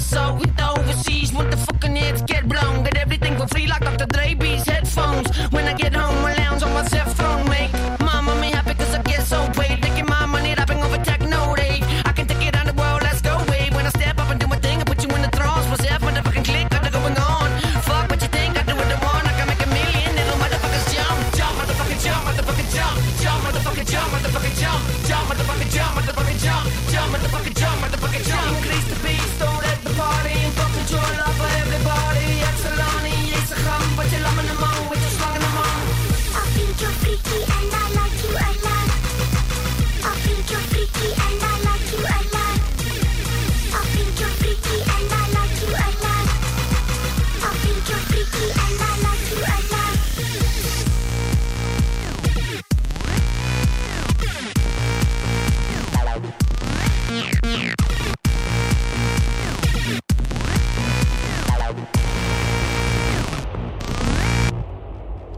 us, so we go overseas. Want the fucking heads get blown. Get everything for free like Doctor Dre B's headphones. When I get home, I lounge on my cell phone, mate. Mama me happy cause I get so paid. Taking my money, rapping over techno rave. I can take it on the world, let's go wave. When I step up and do my thing, I put you in the throes. Myself, motherfucking click, got it going on. Fuck what you think, I do it the one. I can make a million, little motherfuckers jump. Jump, motherfucking jump, motherfucking jump. Jump, motherfucking jump, motherfucking jump. Jump, motherfucking jump, motherfucking jump. Jump, motherfucking jump, motherfucking jump. Increase the beats, don't let the party. Fuck with your love for everybody. Excelani, it's a hum, but you're loving them all. We're just slugging them all. I think you're freaky and I like you a lot. I think you're freaky and I like you a lot. I think you're freaky and I like you a lot. I think you're freaky and I like you a lot.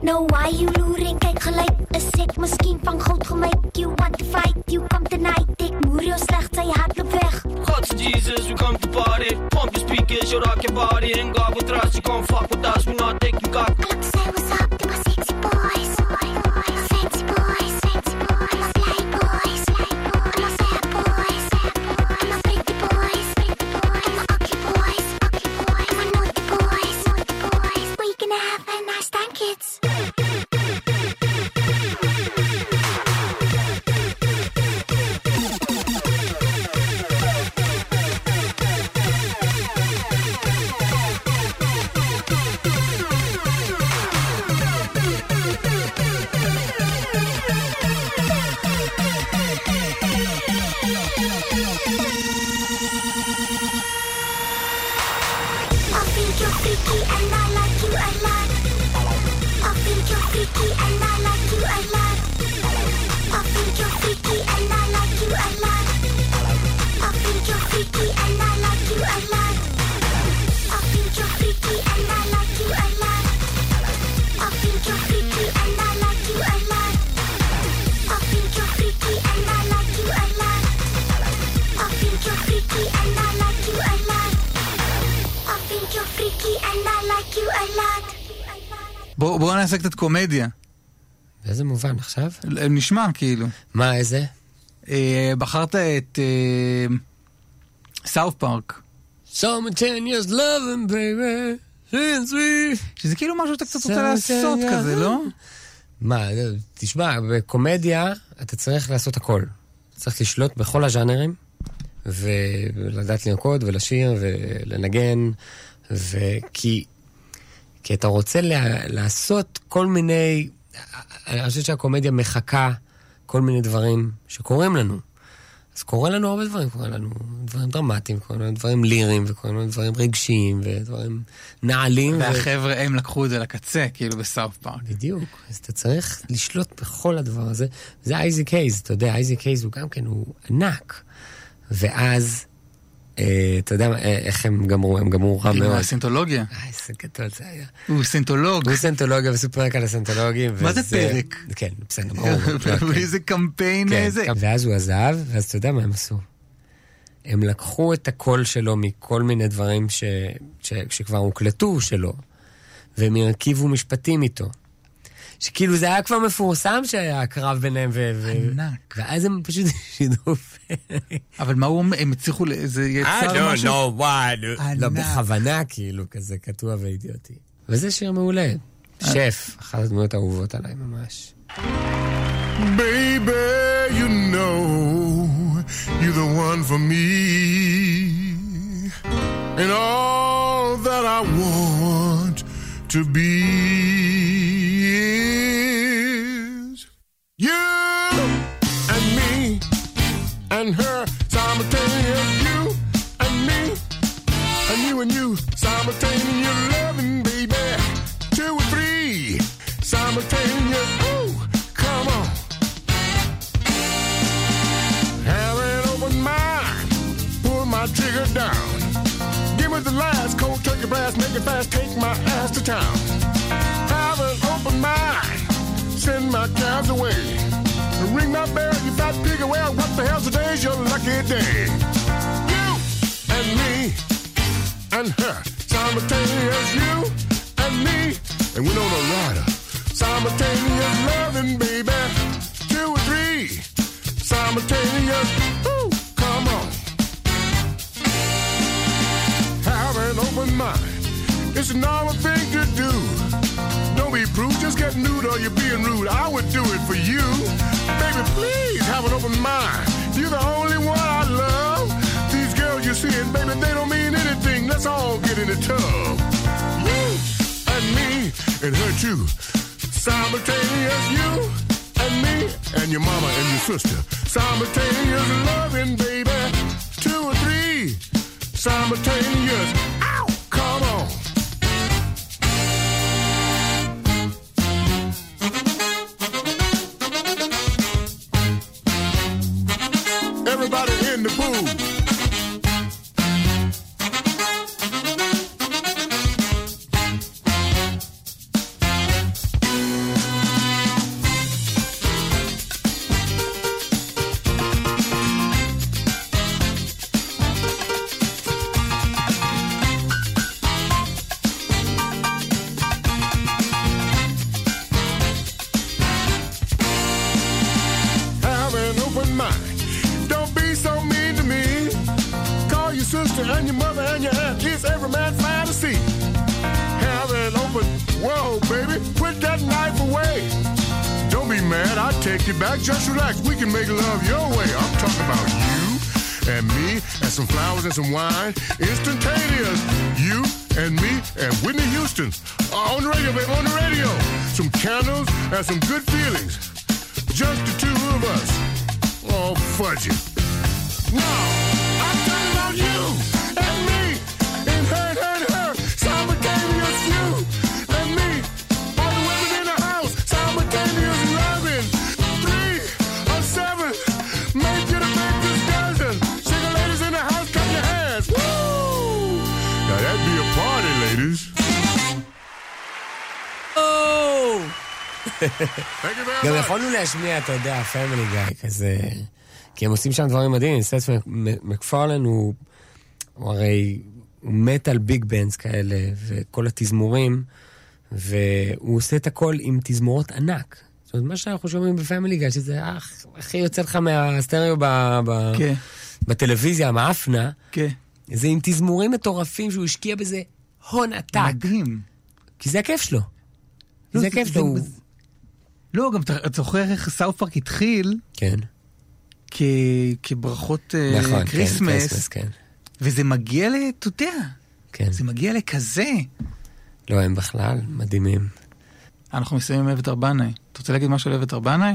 Know why you loering, kijk gelijk. Een sick misschien van goud gelijk. You want to fight, you come tonight. Ik moer jou slecht, zij haat op weg. God's Jesus, we come to party. Pump your speakers, you rock your body. And God with trust, you come fuck with us. We not taking cock. Klap, say what's up to my sexy boys. Fancy boys, fancy boys. My fly boys, my fat boys. My pretty boys, pretty boys. My ugly boys, ugly boys. My naughty boys, naughty boys. We gonna have a nice time, kids. בואו נעשה קצת קומדיה. באיזה מובן עכשיו? נשמע כאילו. מה, איזה? בחרת את סאוף פארק. Some ten years loving baby since we... שזה כאילו משהו שאתה קצת רוצה לעשות כזה, לא? מה, תשמע, בקומדיה אתה צריך לעשות הכל. צריך לשלוט בכל הז'אנרים, ולדעת לנקוד ולשיר ולנגן, וכי... כי אתה רוצה לה, לעשות כל מיני, אני חושבת שהקומדיה מחכה כל מיני דברים שקוראים לנו. אז קורא לנו הרבה דברים, קורא לנו דברים דרמטיים, קורא לנו דברים ליריים, וקורא לנו דברים רגשיים, ודברים נעלים. והחבר'ה, הם לקחו את זה לקצה, כאילו בסאוף פארק. בדיוק, אז אתה צריך לשלוט בכל הדבר הזה. זה אייזי קייז, אתה יודע, אייזי קייז הוא גם כן, הוא ענק. ואז... אתה יודע איך הם גמרו, הם גמרו רע מאוד. עם הסינתולוגיה? איזה גדול זה היה. הוא סינתולוג. הוא סינתולוגיה וסופרק על הסינתולוגים. מה זה פרק? כן, בסדר. ואיזה קמפיין איזה. ואז הוא עזב, ואז אתה יודע מה הם עשו. הם לקחו את הקול שלו מכל מיני דברים שכבר הוקלטו שלו, והם הרכיבו משפטים איתו. שכאילו זה היה כבר מפורסם שהיה הקרב ביניהם ו... ענק. ואז הם פשוט שידעו פרק. אבל מה הוא... הם הצליחו... זה יצר משהו... I don't know why. לא, בכוונה כאילו כזה כתוע ואידיוטי. וזה שיר מעולה. שף, אחת הדמויות האהובות עליי ממש. Baby, you know you're the one for me and all that I want to be is you and me and her simultaneous you and me and you and you simultaneous loving baby two or three simultaneous oh come on have an open mind pull my trigger down give me the last cold turkey blast make it fast take my ass to town have an open mind send my calves away ring my bell you fat pig well what the hell today's your lucky day you and me and her, simultaneous you and me, and we know the rider, simultaneous loving, baby, two or three, simultaneous, ooh, come on, have an open mind, it's a normal thing to do, don't be prude, just get nude or you're being rude, I would do it for you, baby, please have an open mind, you're the only one I love. You see it, baby, they don't mean anything. Let's all get in the tub. You and me and her too. Simultaneous you and me and your mama and your sister. Simultaneous loving, baby. Two or three. Simultaneous. Ow! Come on. Some wine, instantaneous. You and me and Whitney Houston uh, on the radio, baby, on the radio. Some candles and some good feelings. Just the two of us. Oh, fudge it. No, I'm talking about you and me and her and her and her. Simultaneous you and me. All the women in the house. Simultaneous loving. Three or seven. Make it a big discussion. Now that'd be a party, ladies. גם יכולנו להשמיע, אתה יודע, פמילי גאי כזה, כי הם עושים שם דברים מדהים. סת מקפרלן הוא הרי הוא מת על ביג בנדס כאלה וכל התזמורים, והוא עושה את הכל עם תזמורות ענק. זאת אומרת, מה שאנחנו שומעים בפמילי גאי, שזה הכי יוצא לך מהסטריאו בטלוויזיה, המאפנה, כן, זה עם תזמורים מטורפים שהוא השקיע בזה הון עתק. מדהים. כי זה הכיף שלו. לא, זה הכיף שלו. זה... לא, גם אתה זוכר איך סאוף פארק התחיל, כן. כ... כברכות נכון, קריסמס, כן, קריסמס, כן. וזה מגיע לתותיה. כן. זה מגיע לכזה. לא, הם בכלל מדהימים. אנחנו מסיימים עם אובד ארבינא. אתה רוצה להגיד משהו על אובד ארבינא?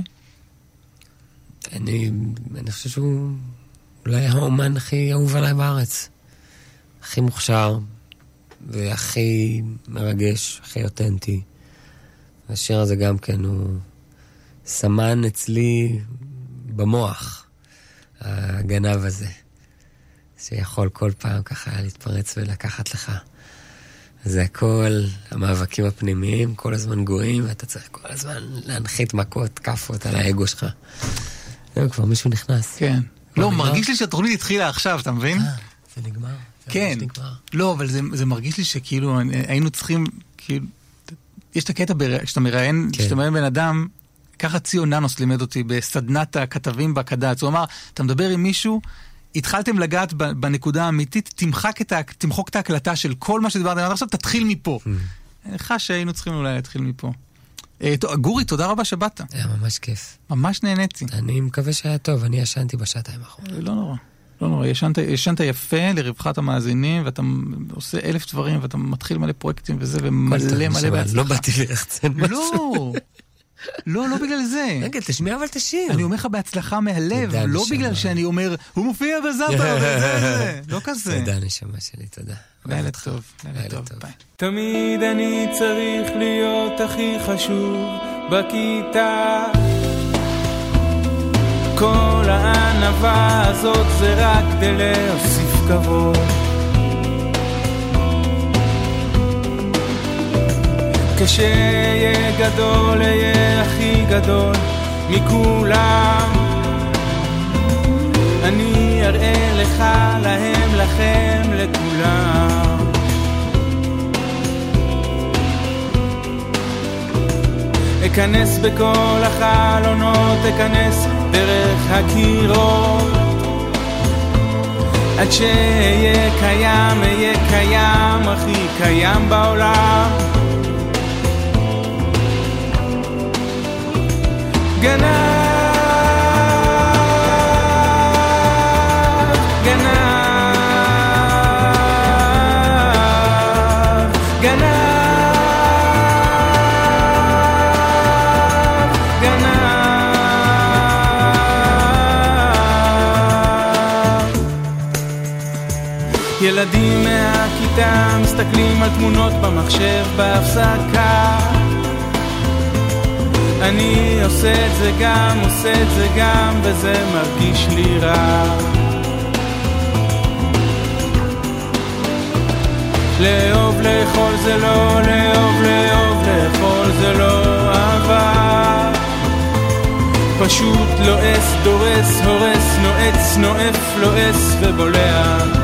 אני, אני חושב שהוא אולי האומן הכי אהוב עליי בארץ. הכי מוכשר, והכי מרגש, הכי אותנטי. השיר הזה גם כן, הוא סמן אצלי במוח, הגנב הזה, שיכול כל פעם ככה להתפרץ ולקחת לך. זה הכל, המאבקים הפנימיים, כל הזמן גויים, ואתה צריך כל הזמן להנחית מכות, כפות על האגו שלך. זהו, כבר מישהו נכנס. כן. לא, מרגיש לי שהתוכנית התחילה עכשיו, אתה מבין? זה נגמר. כן, לא, אבל זה, זה מרגיש לי שכאילו היינו צריכים, כאילו, יש את הקטע כשאתה מראיין, כשאתה מראיין בן אדם, ככה ציון ננוס לימד אותי בסדנת הכתבים בקד"צ, הוא אמר, אתה מדבר עם מישהו, התחלתם לגעת בנקודה האמיתית, תמחק את, תמחוק את ההקלטה של כל מה שדיברתם, עד עכשיו תתחיל מפה. אני חושב שהיינו צריכים אולי להתחיל מפה. גורי, תודה רבה שבאת. היה ממש כיף. ממש נהניתי. אני מקווה שהיה טוב, אני ישנתי בשעתיים האחרונות. לא נורא. לא נורא, ישנת, ישנת יפה לרווחת המאזינים, ואתה עושה אלף דברים, ואתה מתחיל מלא פרויקטים וזה, ומלא מלא בעצמך. לא באתי לרחצן משהו. לא, לא בגלל זה. רגע, תשמיע אבל תשאיר. אני אומר לך בהצלחה מהלב, לא בגלל שאני אומר, הוא מופיע בזאפה, וזה, לא כזה. תודה, נשמה שלי, תודה. לילה טוב, לילה טוב. תמיד אני צריך להיות הכי חשוב בכיתה. כל הענבה הזאת זה רק כדי להוסיף כבוד. כשיהיה גדול, יהיה הכי גדול מכולם. אני אראה לך, להם, לכם, לכולם. תיכנס בכל החלונות, תיכנס דרך הקירות, עד שיהיה קיים, יהיה קיים, הכי קיים בעולם. גנב ילדים מהכיתה מסתכלים על תמונות במחשב בהפסקה. אני עושה את זה גם, עושה את זה גם, וזה מרגיש לי רע. לאהוב לאכול זה לא, לאהוב לאהוב לאכול זה לא אהבה. פשוט לועס, דורס, הורס, נועץ, נועף, לועס ובולע.